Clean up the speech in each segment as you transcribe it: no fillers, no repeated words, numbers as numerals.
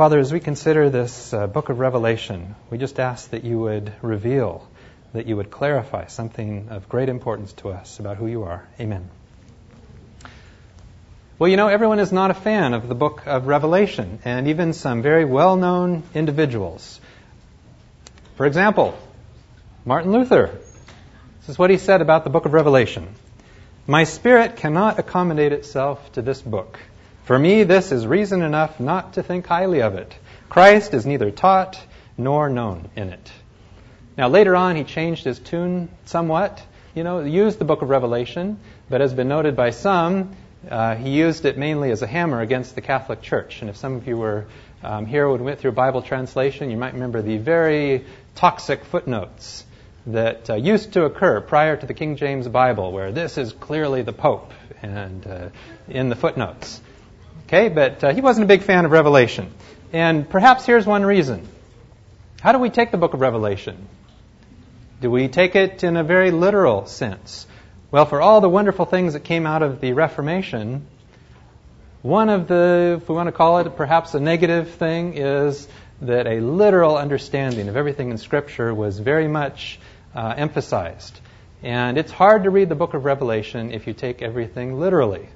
Father, as we consider this book of Revelation, we just ask that you would reveal, that you would clarify something of great importance to us about who you are. Amen. Well, everyone is not a fan of the book of Revelation, and even some very well-known individuals. For example, Martin Luther. This is what he said about the book of Revelation. "My spirit cannot accommodate itself to this book. For me, this is reason enough not to think highly of it. Christ is neither taught nor known in it." Now, later on, he changed his tune somewhat. Used the book of Revelation, but as been noted by some, he used it mainly as a hammer against the Catholic Church. And if some of you were here when we went through Bible translation, you might remember the very toxic footnotes that used to occur prior to the King James Bible, where this is clearly the Pope, and in the footnotes. Okay, but he wasn't a big fan of Revelation. And perhaps here's one reason. How do we take the book of Revelation? Do we take it in a very literal sense? Well, for all the wonderful things that came out of the Reformation, one of the, if we want to call it perhaps a negative thing, is that a literal understanding of everything in Scripture was very much emphasized. And it's hard to read the book of Revelation if you take everything literally.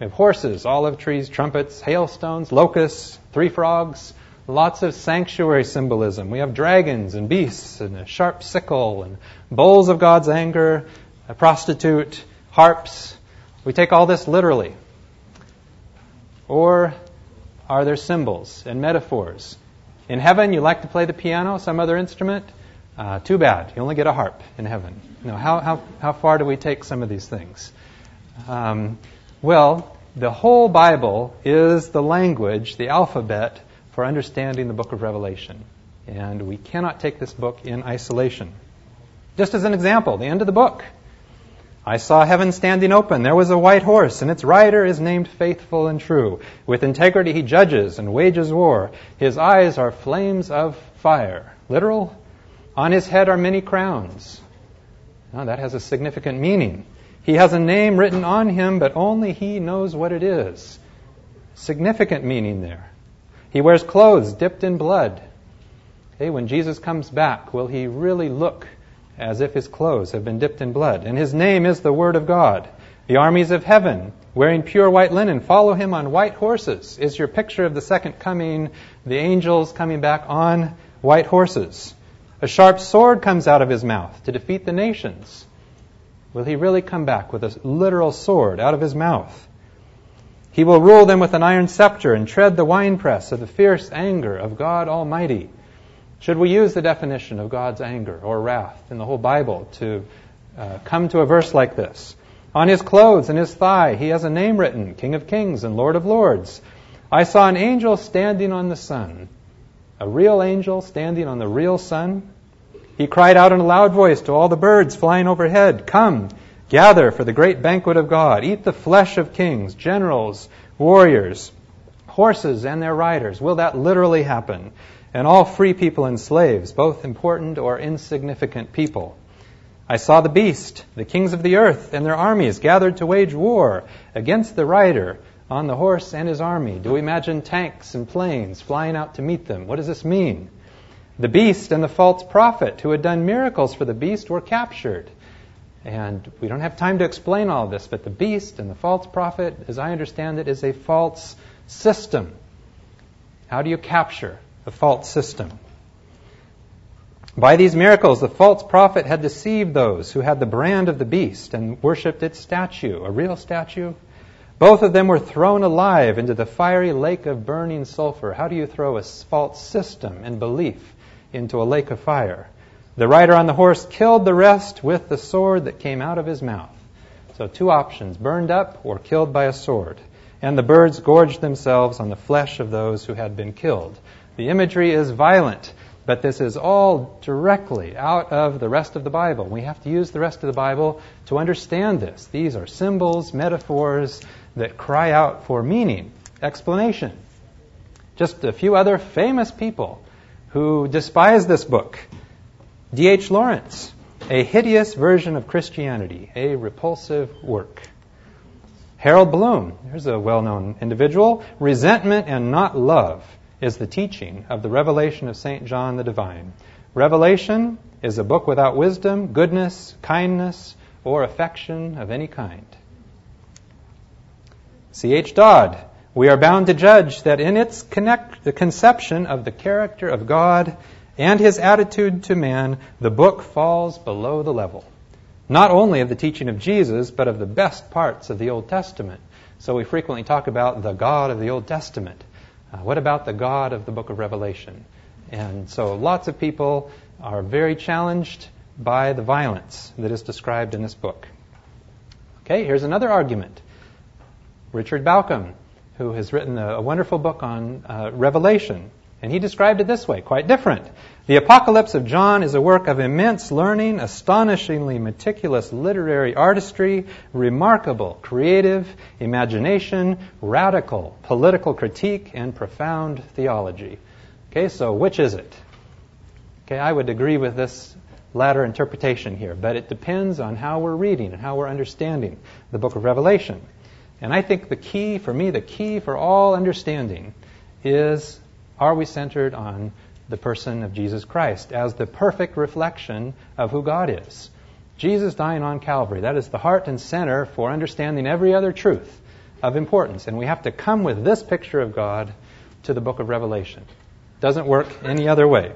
We have horses, olive trees, trumpets, hailstones, locusts, 3 frogs, lots of sanctuary symbolism. We have dragons and beasts and a sharp sickle and bowls of God's anger, a prostitute, harps. We take all this literally. Or are there symbols and metaphors? In heaven, you like to play the piano, some other instrument? Too bad. You only get a harp in heaven. Now, how far do we take some of these things? Well, the whole Bible is the language, the alphabet, for understanding the book of Revelation. And we cannot take this book in isolation. Just as an example, the end of the book. "I saw heaven standing open. There was a white horse, and its rider is named Faithful and True. With integrity he judges and wages war. His eyes are flames of fire." Literal. "On his head are many crowns." Now, that has a significant meaning. "He has a name written on him, but only he knows what it is." Significant meaning there. "He wears clothes dipped in blood." Okay, when Jesus comes back, will he really look as if his clothes have been dipped in blood? "And his name is the Word of God. The armies of heaven, wearing pure white linen, follow him on white horses." Is your picture of the second coming, the angels coming back on white horses. "A sharp sword comes out of his mouth to defeat the nations." Will he really come back with a literal sword out of his mouth? "He will rule them with an iron scepter and tread the winepress of the fierce anger of God Almighty." Should we use the definition of God's anger or wrath in the whole Bible to come to a verse like this? "On his clothes and his thigh he has a name written, King of Kings and Lord of Lords." "I saw an angel standing on the sun." A real angel standing on the real sun. "He cried out in a loud voice to all the birds flying overhead, 'Come, gather for the great banquet of God. Eat the flesh of kings, generals, warriors, horses and their riders.'" Will that literally happen? "And all free people and slaves, both important or insignificant people. I saw the beast, the kings of the earth and their armies gathered to wage war against the rider on the horse and his army." Do we imagine tanks and planes flying out to meet them? What does this mean? "The beast and the false prophet who had done miracles for the beast were captured." And we don't have time to explain all this, but the beast and the false prophet, as I understand it, is a false system. How do you capture a false system? "By these miracles, the false prophet had deceived those who had the brand of the beast and worshipped its statue," a real statue. "Both of them were thrown alive into the fiery lake of burning sulfur." How do you throw a false system and belief into a lake of fire? "The rider on the horse killed the rest with the sword that came out of his mouth." So 2 options, burned up or killed by a sword. "And the birds gorged themselves on the flesh of those who had been killed." The imagery is violent, but this is all directly out of the rest of the Bible. We have to use the rest of the Bible to understand this. These are symbols, metaphors that cry out for meaning, explanation. Just a few other famous people who despise this book. D.H. Lawrence, "A hideous version of Christianity, a repulsive work." Harold Bloom, there's a well-known individual, "Resentment and not love, is the teaching of the revelation of St. John the Divine. Revelation is a book without wisdom, goodness, kindness, or affection of any kind. C.H. Dodd, we are bound to judge that in its conception of the character of God and his attitude to man, the book falls below the level, not only of the teaching of Jesus, but of the best parts of the Old Testament. So we frequently talk about the God of the Old Testament. What about the God of the book of Revelation? And so lots of people are very challenged by the violence that is described in this book. Okay, here's another argument. Richard Bauckham, who has written a wonderful book on Revelation, and he described it this way, quite different. The Apocalypse of John is a work of immense learning, astonishingly meticulous literary artistry, remarkable creative imagination, radical political critique, and profound theology. Okay, so which is it? Okay, I would agree with this latter interpretation here, but it depends on how we're reading and how we're understanding the book of Revelation. And I think the key, for me, the key for all understanding is, are we centered on the person of Jesus Christ as the perfect reflection of who God is? Jesus dying on Calvary, that is the heart and center for understanding every other truth of importance. And we have to come with this picture of God to the book of Revelation. Doesn't work any other way.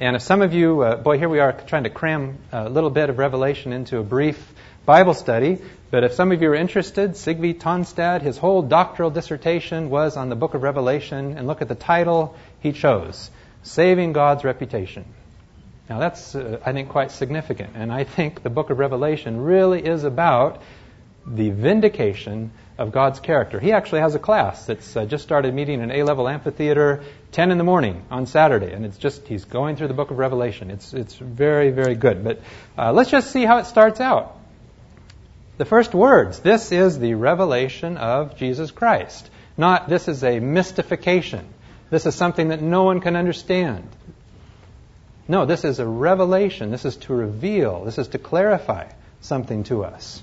And if some of you, here we are trying to cram a little bit of Revelation into a brief Bible study, but if some of you are interested, Sigve Tonstad, his whole doctoral dissertation was on the book of Revelation, and look at the title he chose, Saving God's Reputation. Now that's, I think, quite significant, and I think the book of Revelation really is about the vindication of God's character. He actually has a class that's just started meeting in A-level amphitheater, 10 in the morning on Saturday, and it's just, he's going through the book of Revelation. It's very, very good, but let's just see how it starts out. The first words, this is the revelation of Jesus Christ, not this is a mystification. This is something that no one can understand. No, this is a revelation. This is to reveal. This is to clarify something to us.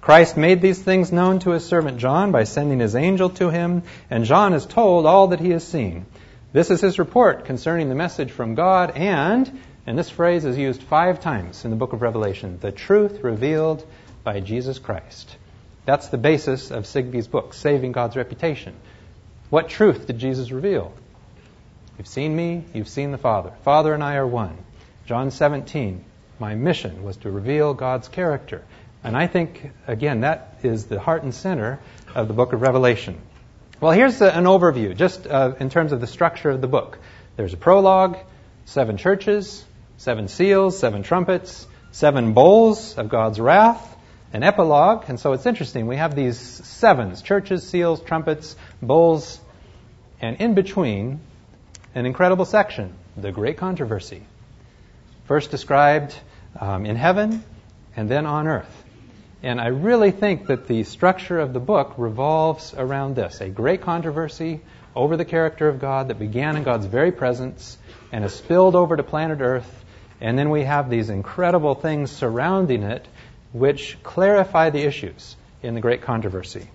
Christ made these things known to his servant John by sending his angel to him, and John is told all that he has seen. This is his report concerning the message from God, and this phrase is used 5 times in the book of Revelation, the truth revealed by Jesus Christ. That's the basis of Sigve's book, Saving God's Reputation. What truth did Jesus reveal? You've seen me, you've seen the Father. Father and I are one. John 17, my mission was to reveal God's character. And I think, again, that is the heart and center of the book of Revelation. Well, here's an overview, just in terms of the structure of the book. There's a prologue, 7 churches, 7 seals, 7 trumpets, 7 bowls of God's wrath, an epilogue. And so it's interesting. We have these 7s, churches, seals, trumpets, bowls, and in between, an incredible section, the great controversy. First described in heaven and then on earth. And I really think that the structure of the book revolves around this, a great controversy over the character of God that began in God's very presence and has spilled over to planet Earth. And then we have these incredible things surrounding it which clarify the issues in the great controversy.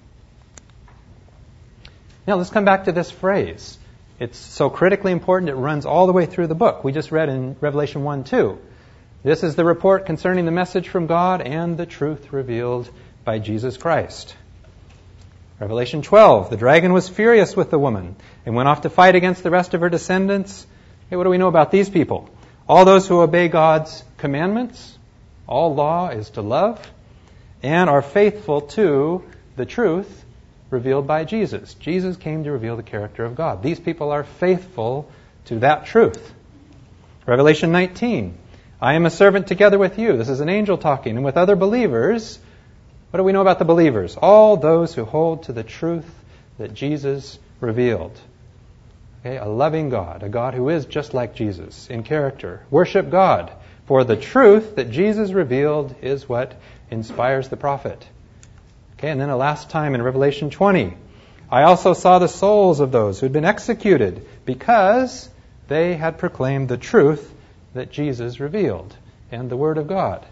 Now let's come back to this phrase. It's so critically important it runs all the way through the book. We just read in Revelation 1:2. This is the report concerning the message from God and the truth revealed by Jesus Christ. Revelation 12, the dragon was furious with the woman and went off to fight against the rest of her descendants. Hey, what do we know about these people? All those who obey God's commandments, all law is to love, and are faithful to the truth revealed by Jesus. Jesus came to reveal the character of God. These people are faithful to that truth. Revelation 19, I am a servant together with you. This is an angel talking. And with other believers, what do we know about the believers? All those who hold to the truth that Jesus revealed. Okay, a loving God, a God who is just like Jesus in character. Worship God, for the truth that Jesus revealed is what inspires the prophet. Okay, and then the last time in Revelation 20, I also saw the souls of those who'd been executed because they had proclaimed the truth that Jesus revealed and the Word of God.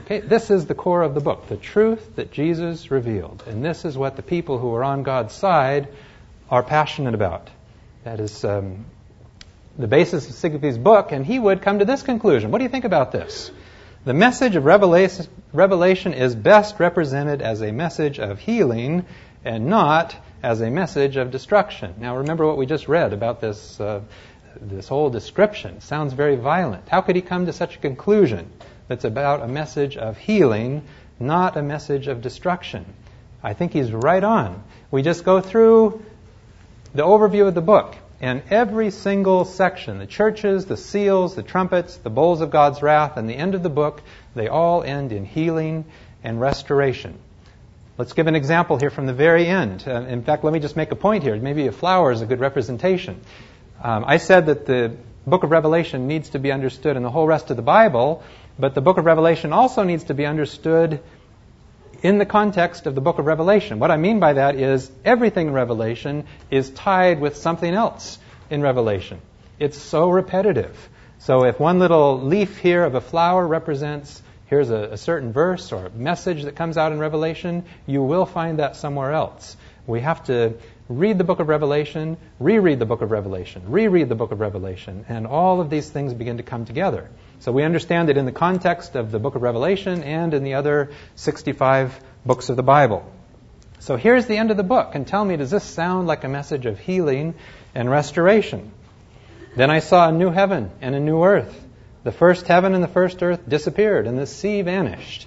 Okay, this is the core of the book, the truth that Jesus revealed. And this is what the people who are on God's side are passionate about. That is the basis of Sigve's book, and he would come to this conclusion. What do you think about this? The message of revelation is best represented as a message of healing and not as a message of destruction. Now, remember what we just read about this whole description. It sounds very violent. How could he come to such a conclusion that's about a message of healing, not a message of destruction? I think he's right on. We just go through the overview of the book, and every single section, the churches, the seals, the trumpets, the bowls of God's wrath, and the end of the book, they all end in healing and restoration. Let's give an example here from the very end. In fact, let me just make a point here. Maybe a flower is a good representation. I said that the book of Revelation needs to be understood in the whole rest of the Bible, but the book of Revelation also needs to be understood in the context of the book of Revelation. What I mean by that is everything in Revelation is tied with something else in Revelation. It's so repetitive. So if one little leaf here of a flower represents here's a certain verse or message that comes out in Revelation, you will find that somewhere else. We have to read the book of Revelation, reread the book of Revelation, reread the book of Revelation, and all of these things begin to come together. So we understand it in the context of the book of Revelation and in the other 65 books of the Bible. So here's the end of the book, and tell me, does this sound like a message of healing and restoration? Then I saw a new heaven and a new earth. The first heaven and the first earth disappeared, and the sea vanished.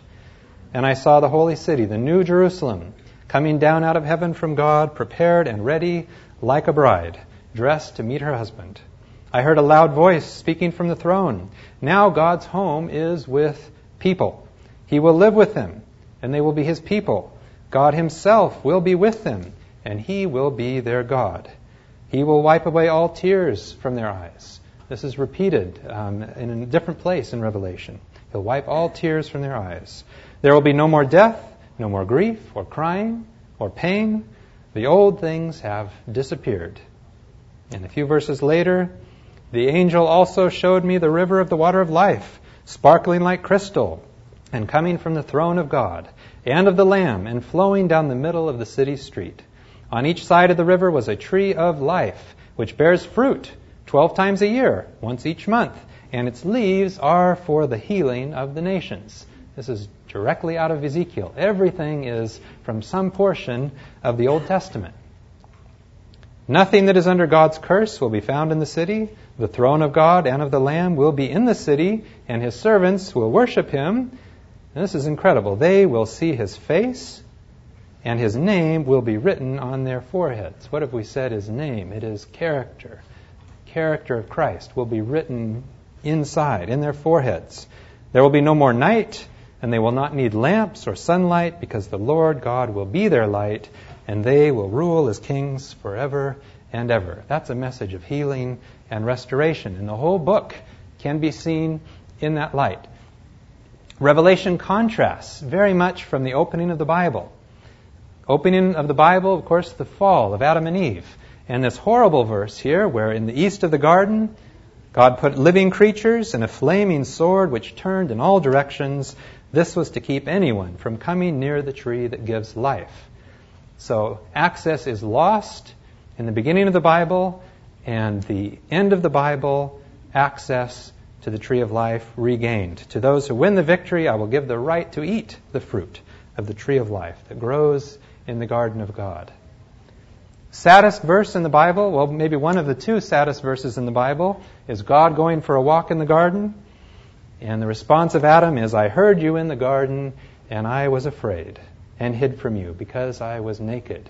And I saw the holy city, the new Jerusalem, coming down out of heaven from God, prepared and ready like a bride, dressed to meet her husband. I heard a loud voice speaking from the throne. Now God's home is with people. He will live with them, and they will be his people. God himself will be with them, and he will be their God. He will wipe away all tears from their eyes. This is repeated in a different place in Revelation. He'll wipe all tears from their eyes. There will be no more death, no more grief, or crying, or pain. The old things have disappeared. And a few verses later, the angel also showed me the river of the water of life, sparkling like crystal, and coming from the throne of God and of the Lamb, and flowing down the middle of the city street. On each side of the river was a tree of life, which bears fruit 12 times a year, once each month, and its leaves are for the healing of the nations. This is directly out of Ezekiel. Everything is from some portion of the Old Testament. Nothing that is under God's curse will be found in the city. The throne of God and of the Lamb will be in the city, and his servants will worship him. And this is incredible. They will see his face, and his name will be written on their foreheads. What have we said is name? It is character. Character of Christ will be written inside, in their foreheads. There will be no more night, and they will not need lamps or sunlight, because the Lord God will be their light, and they will rule as kings forever and ever. That's a message of healing and restoration, and the whole book can be seen in that light. Revelation contrasts very much from the opening of the Bible. Opening of the Bible, of course, the fall of Adam and Eve. And this horrible verse here, where in the east of the garden, God put living creatures and a flaming sword which turned in all directions. This was to keep anyone from coming near the tree that gives life. So access is lost in the beginning of the Bible, and the end of the Bible, access to the tree of life regained. To those who win the victory, I will give the right to eat the fruit of the tree of life that grows in the garden of God. Saddest verse in the Bible, well, maybe one of the two saddest verses in the Bible, is God going for a walk in the garden. And the response of Adam is, I heard you in the garden, and I was afraid and hid from you because I was naked.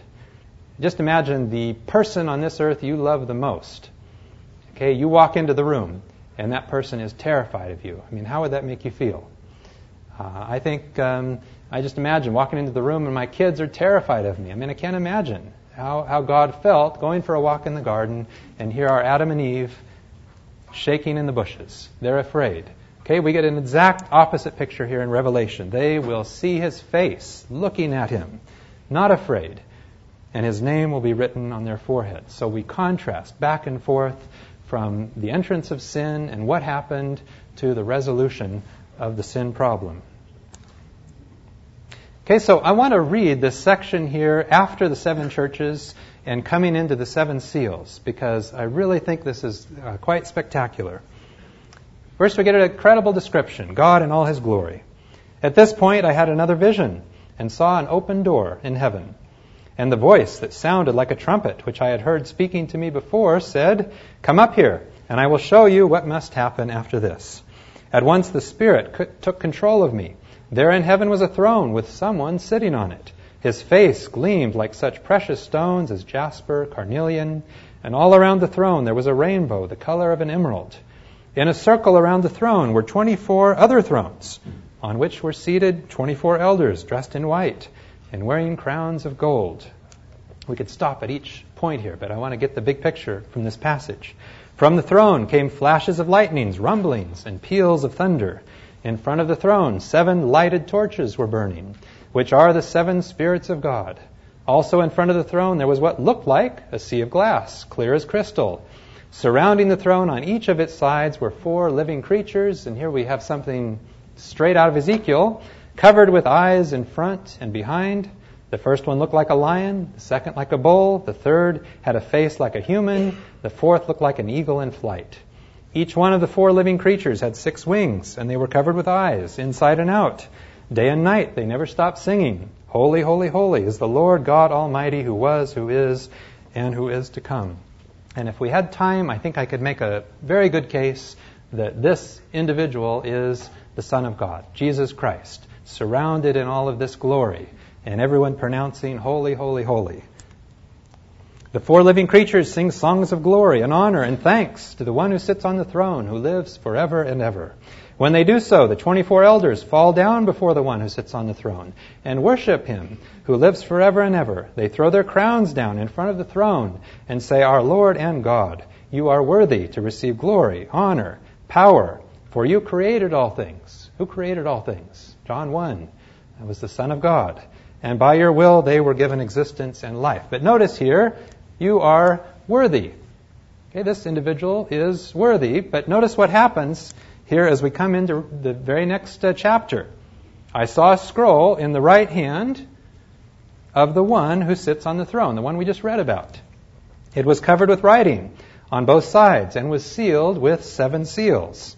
Just imagine the person on this earth you love the most. Okay, you walk into the room, and that person is terrified of you. I mean, how would that make you feel? I think, I just imagine walking into the room, and my kids are terrified of me. I mean, I can't imagine how God felt going for a walk in the garden, and here are Adam and Eve shaking in the bushes. They're afraid. Okay, we get an exact opposite picture here in Revelation. They will see his face, looking at him, not afraid, and his name will be written on their foreheads. So we contrast back and forth from the entrance of sin and what happened to the resolution of the sin problem. Okay, so I want to read this section here after the seven churches and coming into the seven seals, because I really think this is quite spectacular. First, we get an incredible description, God in all his glory. At this point, I had another vision and saw an open door in heaven. And the voice that sounded like a trumpet, which I had heard speaking to me before, said, "Come up here, and I will show you what must happen after this." At once the Spirit took control of me. There in heaven was a throne with someone sitting on it. His face gleamed like such precious stones as jasper, carnelian, and all around the throne there was a rainbow the color of an emerald. In a circle around the throne were 24 other thrones, on which were seated 24 elders dressed in white and wearing crowns of gold. We could stop at each point here, but I want to get the big picture from this passage. From the throne came flashes of lightnings, rumblings, and peals of thunder. In front of the throne, 7 lighted torches were burning, which are the 7 spirits of God. Also in front of the throne there was what looked like a sea of glass, clear as crystal. Surrounding the throne on each of its sides were 4 living creatures, and here we have something straight out of Ezekiel, covered with eyes in front and behind. The first one looked like a lion, the second like a bull, the third had a face like a human, the fourth looked like an eagle in flight. Each one of the 4 living creatures had 6 wings, and they were covered with eyes, inside and out. Day and night they never stopped singing, "Holy, holy, holy is the Lord God Almighty, who was, who is, and who is to come." And if we had time, I think I could make a very good case that this individual is the Son of God, Jesus Christ, surrounded in all of this glory, and everyone pronouncing, "Holy, holy, holy." The 4 living creatures sing songs of glory and honor and thanks to the one who sits on the throne, who lives forever and ever. When they do so, the 24 elders fall down before the one who sits on the throne and worship him, who lives forever and ever. They throw their crowns down in front of the throne and say, "Our Lord and God, you are worthy to receive glory, honor, power, for you created all things." Who created all things? John 1. That was the Son of God. "And by your will they were given existence and life." But notice here, you are worthy. Okay, this individual is worthy, but notice what happens here as we come into the very next chapter. I saw a scroll in the right hand of the one who sits on the throne, the one we just read about. It was covered with writing on both sides and was sealed with 7 seals.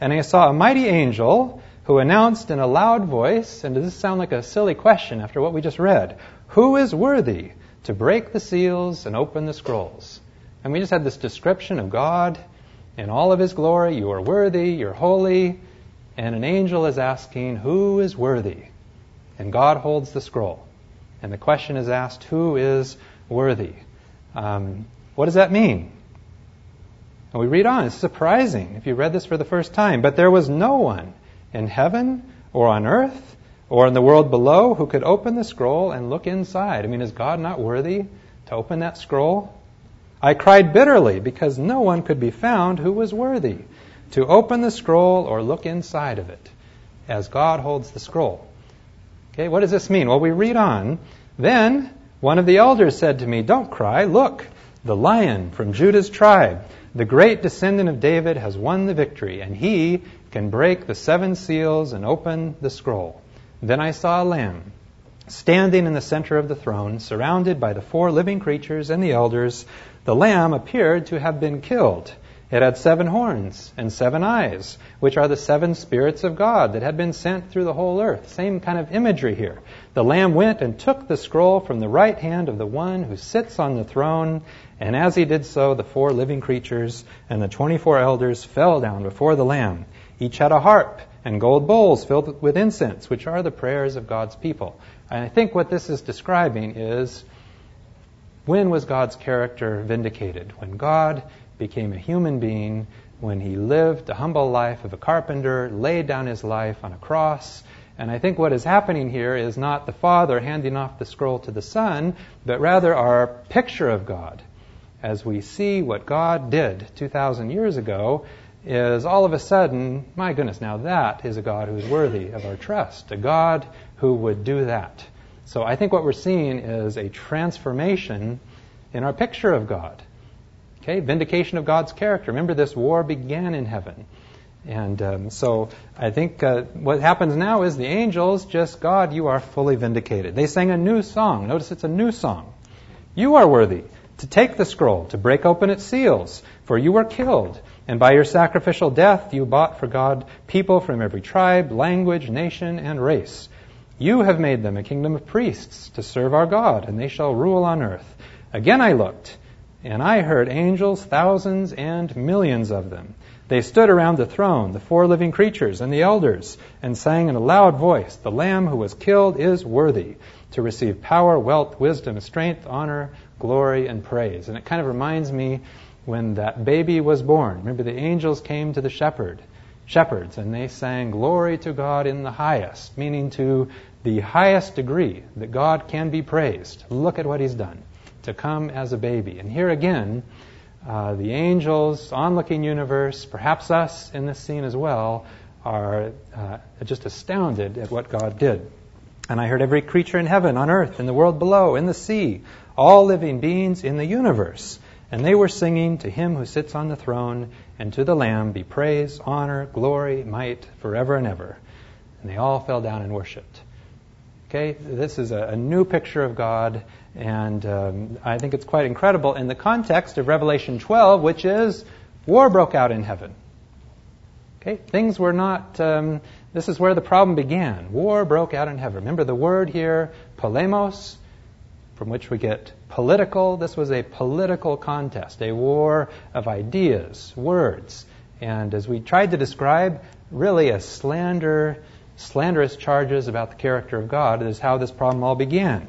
And I saw a mighty angel who announced in a loud voice, and does this sound like a silly question after what we just read, "Who is worthy to break the seals and open the scrolls?" And we just had this description of God in all of his glory. You are worthy, you're holy, and an angel is asking, "Who is worthy?" And God holds the scroll. And the question is asked, "Who is worthy?" What does that mean? And we read on. It's surprising if you read this for the first time. But there was no one in heaven or on earth or in the world below who could open the scroll and look inside. I mean, is God not worthy to open that scroll? I cried bitterly because no one could be found who was worthy to open the scroll or look inside of it, as God holds the scroll. Okay, what does this mean? Well, we read on. Then one of the elders said to me, "Don't cry. Look, the Lion from Judah's tribe, the great descendant of David, has won the victory, and he can break the 7 seals and open the scroll." Then I saw a lamb standing in the center of the throne, surrounded by the 4 living creatures and the elders. The lamb appeared to have been killed. It had 7 horns and 7 eyes, which are the 7 spirits of God that had been sent through the whole earth. Same kind of imagery here. The lamb went and took the scroll from the right hand of the one who sits on the throne, and as he did so, the 4 living creatures and the 24 elders fell down before the lamb. Each had a harp and gold bowls filled with incense, which are the prayers of God's people. And I think what this is describing is, when was God's character vindicated? When God became a human being, when he lived the humble life of a carpenter, laid down his life on a cross. And I think what is happening here is not the Father handing off the scroll to the Son, but rather our picture of God. As we see what God did 2,000 years ago, is all of a sudden, my goodness, now that is a God who is worthy of our trust, a God who would do that. So I think what we're seeing is a transformation in our picture of God. Okay, vindication of God's character. Remember, this war began in heaven. And so I think what happens now is the angels, just, "God, you are fully vindicated." They sang a new song. Notice it's a new song. You are worthy to take the scroll, to break open its seals, for you were killed, and by your sacrificial death you bought for God people from every tribe, language, nation, and race. You have made them a kingdom of priests to serve our God, and they shall rule on earth. Again I looked, and I heard angels, thousands and millions of them. They stood around the throne, the four living creatures and the elders, and sang in a loud voice, "The Lamb who was killed is worthy to receive power, wealth, wisdom, strength, honor, glory, and praise." And it kind of reminds me when that baby was born. Remember, the angels came to the shepherds, and they sang, "Glory to God in the highest," meaning to the highest degree that God can be praised. Look at what he's done, to come as a baby. And here again, the angels, onlooking universe, perhaps us in this scene as well, are just astounded at what God did. And I heard every creature in heaven, on earth, in the world below, in the sea, all living beings in the universe. And they were singing, "To him who sits on the throne and to the Lamb be praise, honor, glory, might, forever and ever." And they all fell down and worshipped. Okay, this is a new picture of God, and I think it's quite incredible in the context of Revelation 12, which is war broke out in heaven. Okay, things were not, this is where the problem began. War broke out in heaven. Remember the word here, polemos, from which we get political. This was a political contest, a war of ideas, words, and as we tried to describe, really a slanderous charges about the character of God is how this problem all began,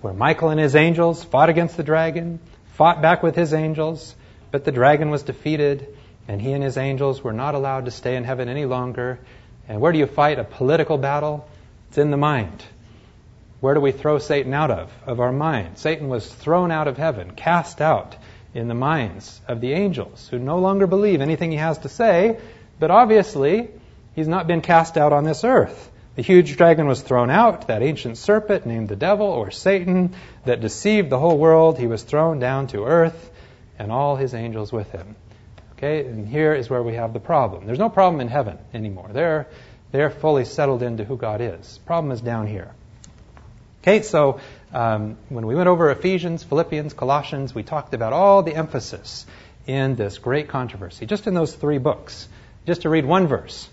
where Michael and his angels fought against the dragon, fought back with his angels, but the dragon was defeated, and he and his angels were not allowed to stay in heaven any longer. And where do you fight a political battle? It's in the mind. Where do we throw Satan out of our mind? Satan was thrown out of heaven, cast out in the minds of the angels, who no longer believe anything he has to say, but obviously he's not been cast out on this earth. The huge dragon was thrown out, that ancient serpent named the devil or Satan that deceived the whole world. He was thrown down to earth and all his angels with him. Okay, and here is where we have the problem. There's no problem in heaven anymore. They're fully settled into who God is. Problem is down here. Okay, so when we went over Ephesians, Philippians, Colossians, we talked about all the emphasis in this great controversy, just in those three books. Just to read one verse.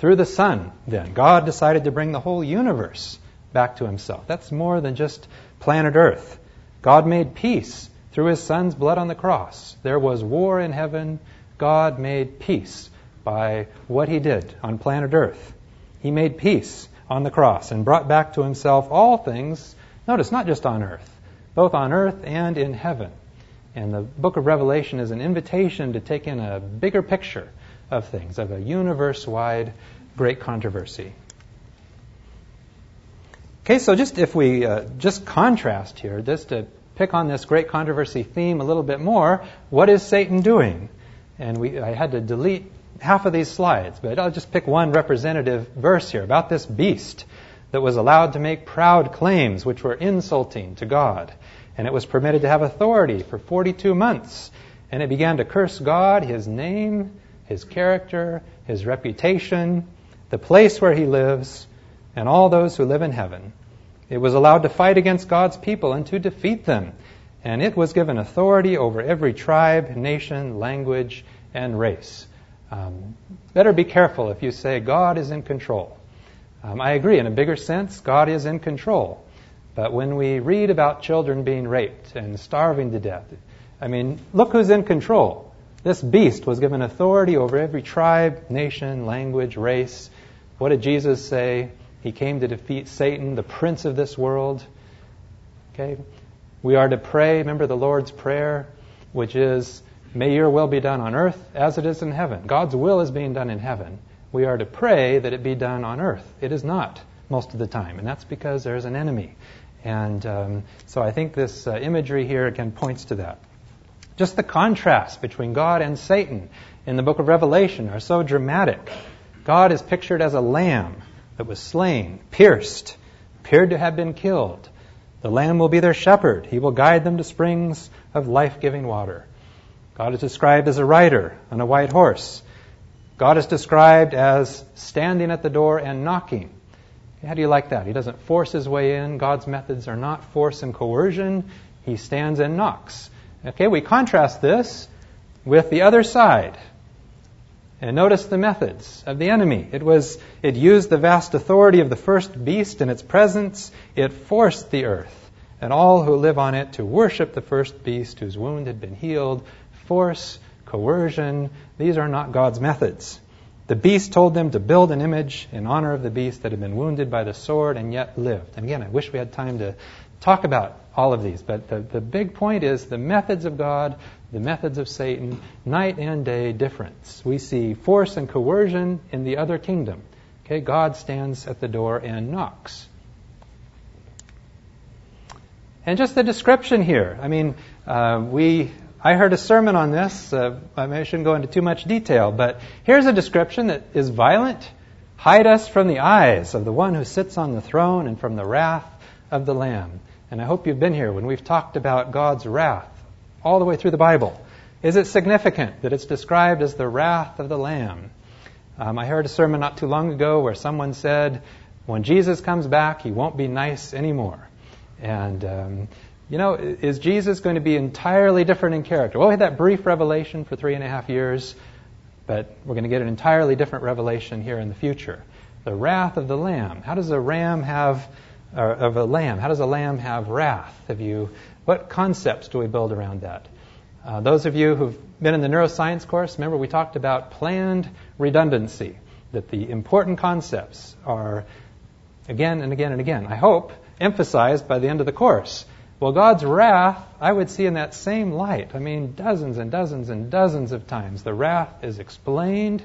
Through the Son, then, God decided to bring the whole universe back to himself. That's more than just planet Earth. God made peace through his Son's blood on the cross. There was war in heaven. God made peace by what he did on planet Earth. He made peace on the cross and brought back to himself all things, notice, not just on earth, both on earth and in heaven. And the book of Revelation is an invitation to take in a bigger picture of things, of a universe-wide great controversy. Okay, so just if we just contrast here, just to pick on this great controversy theme a little bit more, what is Satan doing? And I had to delete half of these slides, but I'll just pick one representative verse here about this beast that was allowed to make proud claims which were insulting to God. And it was permitted to have authority for 42 months. And it began to curse God, his name, his character, his reputation, the place where he lives, and all those who live in heaven. It was allowed to fight against God's people and to defeat them. And it was given authority over every tribe, nation, language, and race. Better be careful if you say God is in control. I agree, in a bigger sense, God is in control. But when we read about children being raped and starving to death, I mean, look who's in control. This beast was given authority over every tribe, nation, language, race. What did Jesus say? He came to defeat Satan, the prince of this world. Okay? We are to pray, remember the Lord's Prayer, which is, "May your will be done on earth as it is in heaven." God's will is being done in heaven. We are to pray that it be done on earth. It is not most of the time, and that's because there's an enemy. And so I think this imagery here again points to that. Just the contrast between God and Satan in the book of Revelation are so dramatic. God is pictured as a lamb that was slain, pierced, appeared to have been killed. The lamb will be their shepherd. He will guide them to springs of life-giving water. God is described as a rider on a white horse. God is described as standing at the door and knocking. How do you like that? He doesn't force his way in. God's methods are not force and coercion. He stands and knocks. Okay, we contrast this with the other side. And notice the methods of the enemy. It used the vast authority of the first beast in its presence. It forced the earth and all who live on it to worship the first beast whose wound had been healed. Force, coercion, these are not God's methods. The beast told them to build an image in honor of the beast that had been wounded by the sword and yet lived. And again, I wish we had time to talk about all of these, but the big point is the methods of God, the methods of Satan, night and day difference. We see force and coercion in the other kingdom. Okay, God stands at the door and knocks. And just the description here. I mean, I heard a sermon on this. I shouldn't go into too much detail, but here's a description that is violent. Hide us from the eyes of the one who sits on the throne and from the wrath of the Lamb. And I hope you've been here when we've talked about God's wrath all the way through the Bible. Is it significant that it's described as the wrath of the Lamb? I heard a sermon not too long ago where someone said, when Jesus comes back, he won't be nice anymore. And is Jesus going to be entirely different in character? Well, we had that brief revelation for 3.5 years, but we're going to get an entirely different revelation here in the future. The wrath of the Lamb. How does a lamb have wrath? What concepts do we build around that? Those of you who've been in the neuroscience course, remember we talked about planned redundancy, that the important concepts are again and again and again, I hope, emphasized by the end of the course. Well, God's wrath, I would see in that same light. I mean, dozens and dozens and dozens of times. The wrath is explained,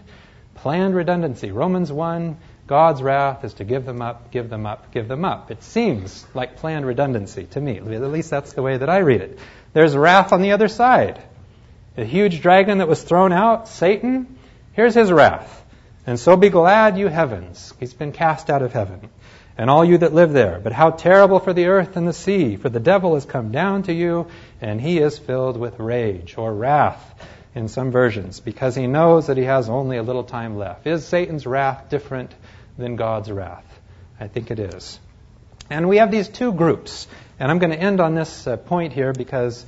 planned redundancy. Romans 1, God's wrath is to give them up, give them up, give them up. It seems like planned redundancy to me. At least that's the way that I read it. There's wrath on the other side. The huge dragon that was thrown out, Satan, here's his wrath. And so be glad, you heavens. He's been cast out of heaven. And all you that live there. But how terrible for the earth and the sea, for the devil has come down to you, and he is filled with rage or wrath in some versions, because he knows that he has only a little time left. Is Satan's wrath different than God's wrath? I think it is. And we have these two groups, and I'm going to end on this point here because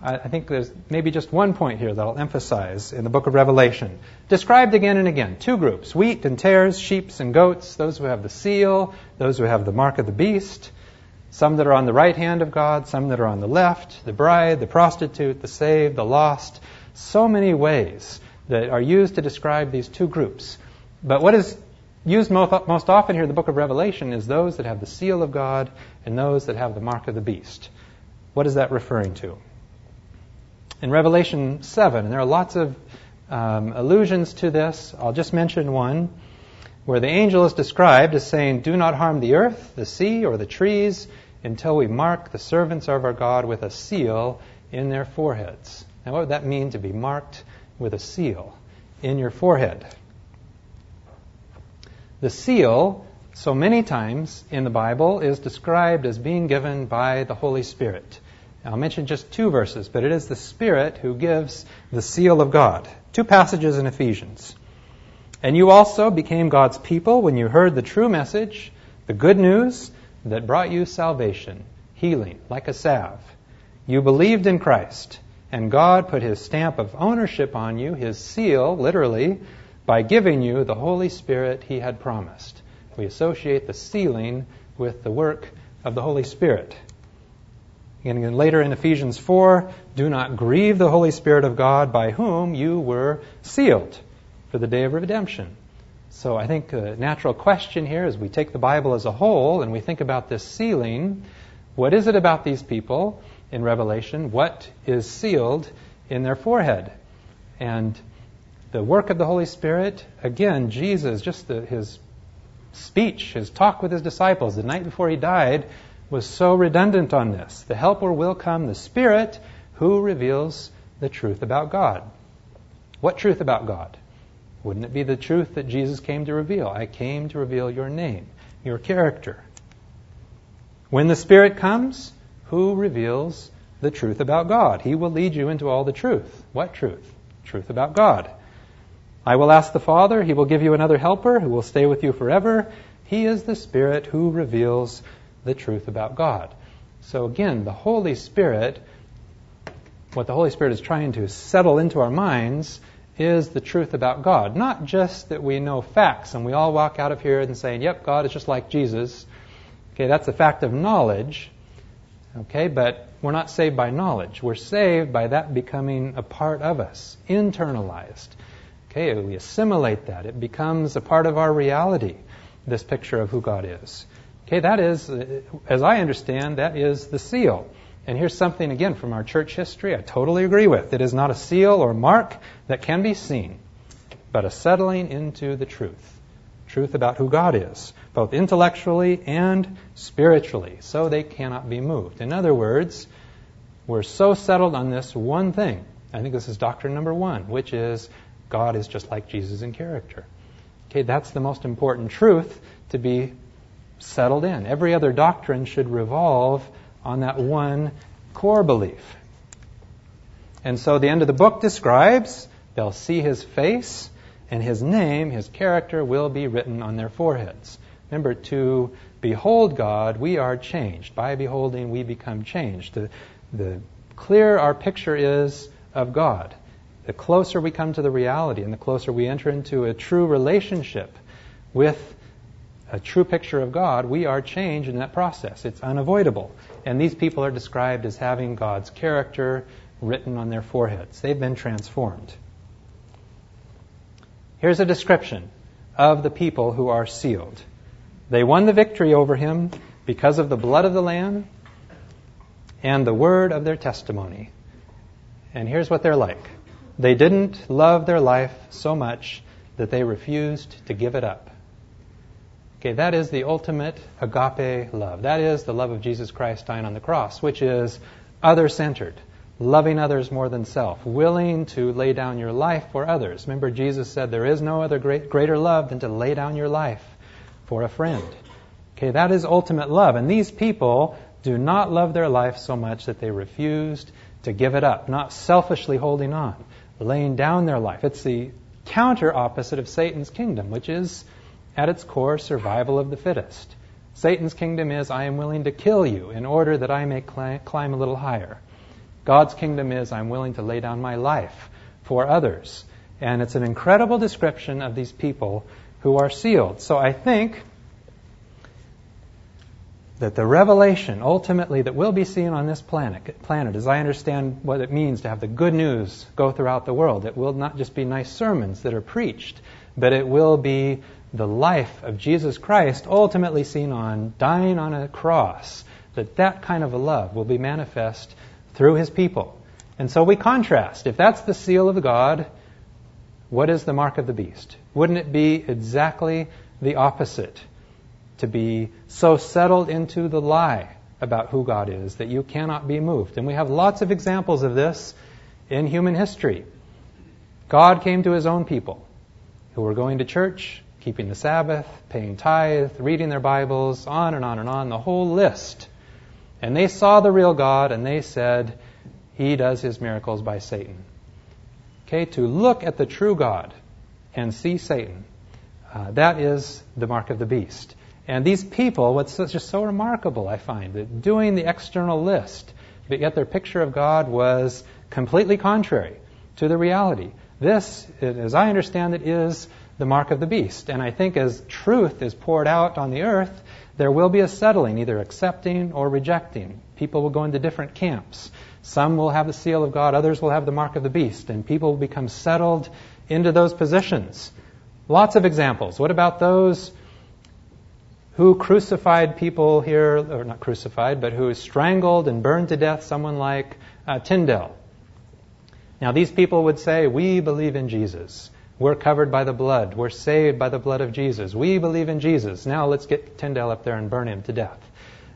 I think there's maybe just one point here that I'll emphasize in the book of Revelation. Described again and again. Two groups, wheat and tares, sheep and goats, those who have the seal, those who have the mark of the beast, some that are on the right hand of God, some that are on the left, the bride, the prostitute, the saved, the lost. So many ways that are used to describe these two groups. But what is used most often here in the book of Revelation is those that have the seal of God and those that have the mark of the beast. What is that referring to? In Revelation 7, and there are lots of allusions to this. I'll just mention one where the angel is described as saying, "Do not harm the earth, the sea, or the trees until we mark the servants of our God with a seal in their foreheads." Now, what would that mean to be marked with a seal in your forehead? The seal, so many times in the Bible, is described as being given by the Holy Spirit. I'll mention just two verses, but it is the Spirit who gives the seal of God. Two passages in Ephesians. "And you also became God's people when you heard the true message, the good news that brought you salvation, healing, like a salve. You believed in Christ, and God put his stamp of ownership on you, his seal, literally, by giving you the Holy Spirit he had promised." We associate the sealing with the work of the Holy Spirit. And later in Ephesians 4, "Do not grieve the Holy Spirit of God, by whom you were sealed for the day of redemption." So I think the natural question here is, we take the Bible as a whole and we think about this sealing. What is it about these people in Revelation? What is sealed in their forehead? And the work of the Holy Spirit, again, Jesus, just his speech, his talk with his disciples the night before he died, was so redundant on this. The helper will come, the Spirit, who reveals the truth about God. What truth about God? Wouldn't it be the truth that Jesus came to reveal? "I came to reveal your name, your character." When the Spirit comes, who reveals the truth about God? "He will lead you into all the truth." What truth? Truth about God. "I will ask the Father, he will give you another helper who will stay with you forever. He is the Spirit who reveals the truth about God." So again, the Holy Spirit, what the Holy Spirit is trying to settle into our minds is the truth about God. Not just that we know facts and we all walk out of here and say, yep, God is just like Jesus. Okay, that's a fact of knowledge. Okay, but we're not saved by knowledge. We're saved by that becoming a part of us, internalized. Okay, we assimilate that. It becomes a part of our reality, this picture of who God is. Okay, that is, as I understand, that is the seal. And here's something, again, from our church history I totally agree with. It is not a seal or mark that can be seen, but a settling into the truth about who God is, both intellectually and spiritually, so they cannot be moved. In other words, we're so settled on this one thing. I think this is doctrine number one, which is God is just like Jesus in character. Okay, that's the most important truth to be settled in. Every other doctrine should revolve on that one core belief. And so the end of the book describes, they'll see his face and his name, his character, will be written on their foreheads. Remember, to behold God, we are changed. By beholding, we become changed. The clearer our picture is of God, the closer we come to the reality and the closer we enter into a true relationship with a true picture of God, we are changed in that process. It's unavoidable. And these people are described as having God's character written on their foreheads. They've been transformed. Here's a description of the people who are sealed. They won the victory over him because of the blood of the Lamb and the word of their testimony. And here's what they're like. They didn't love their life so much that they refused to give it up. Okay, that is the ultimate agape love. That is the love of Jesus Christ dying on the cross, which is other-centered, loving others more than self, willing to lay down your life for others. Remember, Jesus said there is no other greater love than to lay down your life for a friend. Okay, that is ultimate love. And these people do not love their life so much that they refused to give it up, not selfishly holding on, laying down their life. It's the counter opposite of Satan's kingdom, which is at its core, survival of the fittest. Satan's kingdom is, I am willing to kill you in order that I may climb a little higher. God's kingdom is, I'm willing to lay down my life for others. And it's an incredible description of these people who are sealed. So I think that the revelation, ultimately, that will be seen on this planet, as I understand what it means to have the good news go throughout the world, it will not just be nice sermons that are preached, but it will be the life of Jesus Christ ultimately seen on dying on a cross, that kind of a love will be manifest through his people. And so we contrast. If that's the seal of God, what is the mark of the beast? Wouldn't it be exactly the opposite? To be so settled into the lie about who God is that you cannot be moved. And we have lots of examples of this in human history. God came to his own people who were going to church, keeping the Sabbath, paying tithe, reading their Bibles, on and on and on, the whole list. And they saw the real God and they said, he does his miracles by Satan. Okay, to look at the true God and see Satan, that is the mark of the beast. And these people, what's just so remarkable, I find, that doing the external list, but yet their picture of God was completely contrary to the reality. This, as I understand it, is the mark of the beast. And I think as truth is poured out on the earth, there will be a settling, either accepting or rejecting. People will go into different camps. Some will have the seal of God, others will have the mark of the beast, and people will become settled into those positions. Lots of examples. What about those who crucified people here, or not crucified, but who strangled and burned to death someone like Tyndale? Now, these people would say, we believe in Jesus. We're covered by the blood. We're saved by the blood of Jesus. We believe in Jesus. Now let's get Tyndale up there and burn him to death.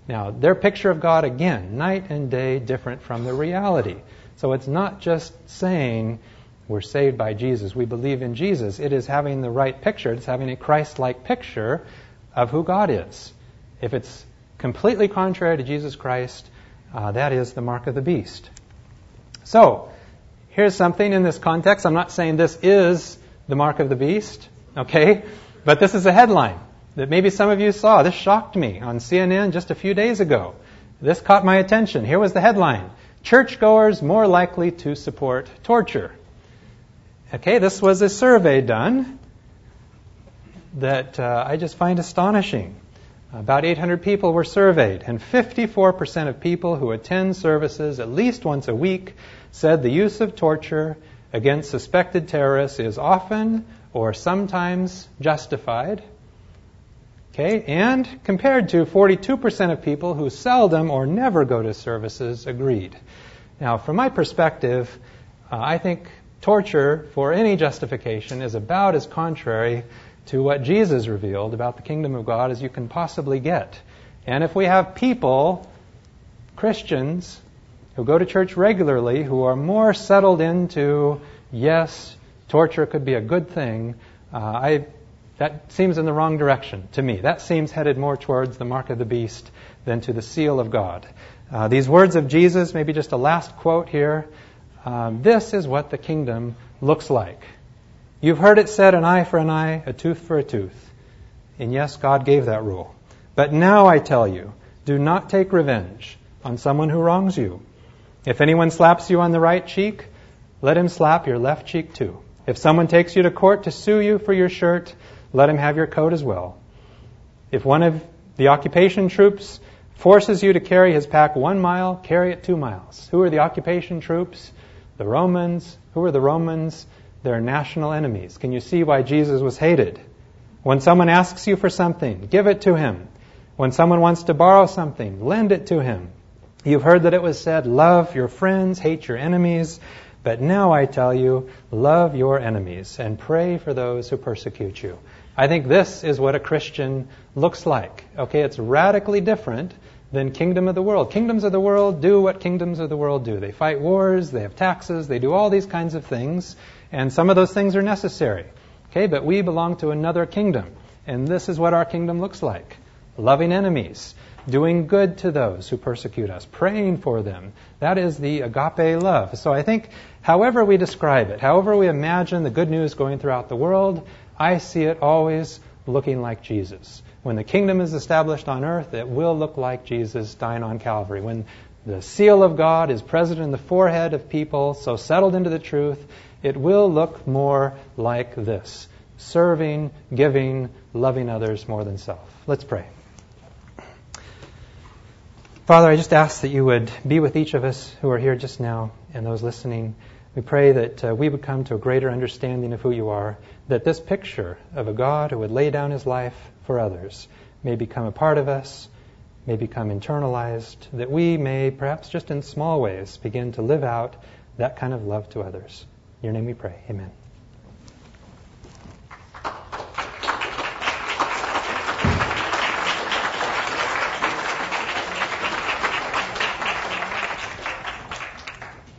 Now, their picture of God, again, night and day different from the reality. So it's not just saying we're saved by Jesus, we believe in Jesus. It is having the right picture. It's having a Christ-like picture of who God is. If it's completely contrary to Jesus Christ, that is the mark of the beast. So, here's something in this context. I'm not saying this is the mark of the beast, okay? But this is a headline that maybe some of you saw. This shocked me on CNN just a few days ago. This caught my attention. Here was the headline: Churchgoers more likely to support torture. Okay, this was a survey done that I just find astonishing. About 800 people were surveyed, and 54% of people who attend services at least once a week said the use of torture against suspected terrorists is often or sometimes justified. Okay, and compared to 42% of people who seldom or never go to services agreed. Now, from my perspective, I think torture for any justification is about as contrary to what Jesus revealed about the kingdom of God as you can possibly get. And if we have people, Christians, who go to church regularly, who are more settled into, yes, torture could be a good thing, that seems in the wrong direction to me. That seems headed more towards the mark of the beast than to the seal of God. These words of Jesus, maybe just a last quote here. This is what the kingdom looks like. You've heard it said, an eye for an eye, a tooth for a tooth. And yes, God gave that rule. But now I tell you, do not take revenge on someone who wrongs you. If anyone slaps you on the right cheek, let him slap your left cheek too. If someone takes you to court to sue you for your shirt, let him have your coat as well. If one of the occupation troops forces you to carry his pack 1 mile, carry it 2 miles. Who are the occupation troops? The Romans. Who are the Romans? They're national enemies. Can you see why Jesus was hated? When someone asks you for something, give it to him. When someone wants to borrow something, lend it to him. You've heard that it was said, love your friends, hate your enemies. But now I tell you, love your enemies and pray for those who persecute you. I think this is what a Christian looks like. Okay, it's radically different than kingdom of the world. Kingdoms of the world do what kingdoms of the world do. They fight wars, they have taxes, they do all these kinds of things, and some of those things are necessary. Okay, but we belong to another kingdom, and this is what our kingdom looks like. Loving enemies, doing good to those who persecute us, praying for them. That is the agape love. So I think however we describe it, however we imagine the good news going throughout the world, I see it always looking like Jesus. When the kingdom is established on earth, it will look like Jesus dying on Calvary. When the seal of God is present in the forehead of people, so settled into the truth, it will look more like this: serving, giving, loving others more than self. Let's pray. Father, I just ask that you would be with each of us who are here just now and those listening. We pray that we would come to a greater understanding of who you are, that this picture of a God who would lay down his life for others may become a part of us, may become internalized, that we may, perhaps just in small ways, begin to live out that kind of love to others. In your name we pray. Amen.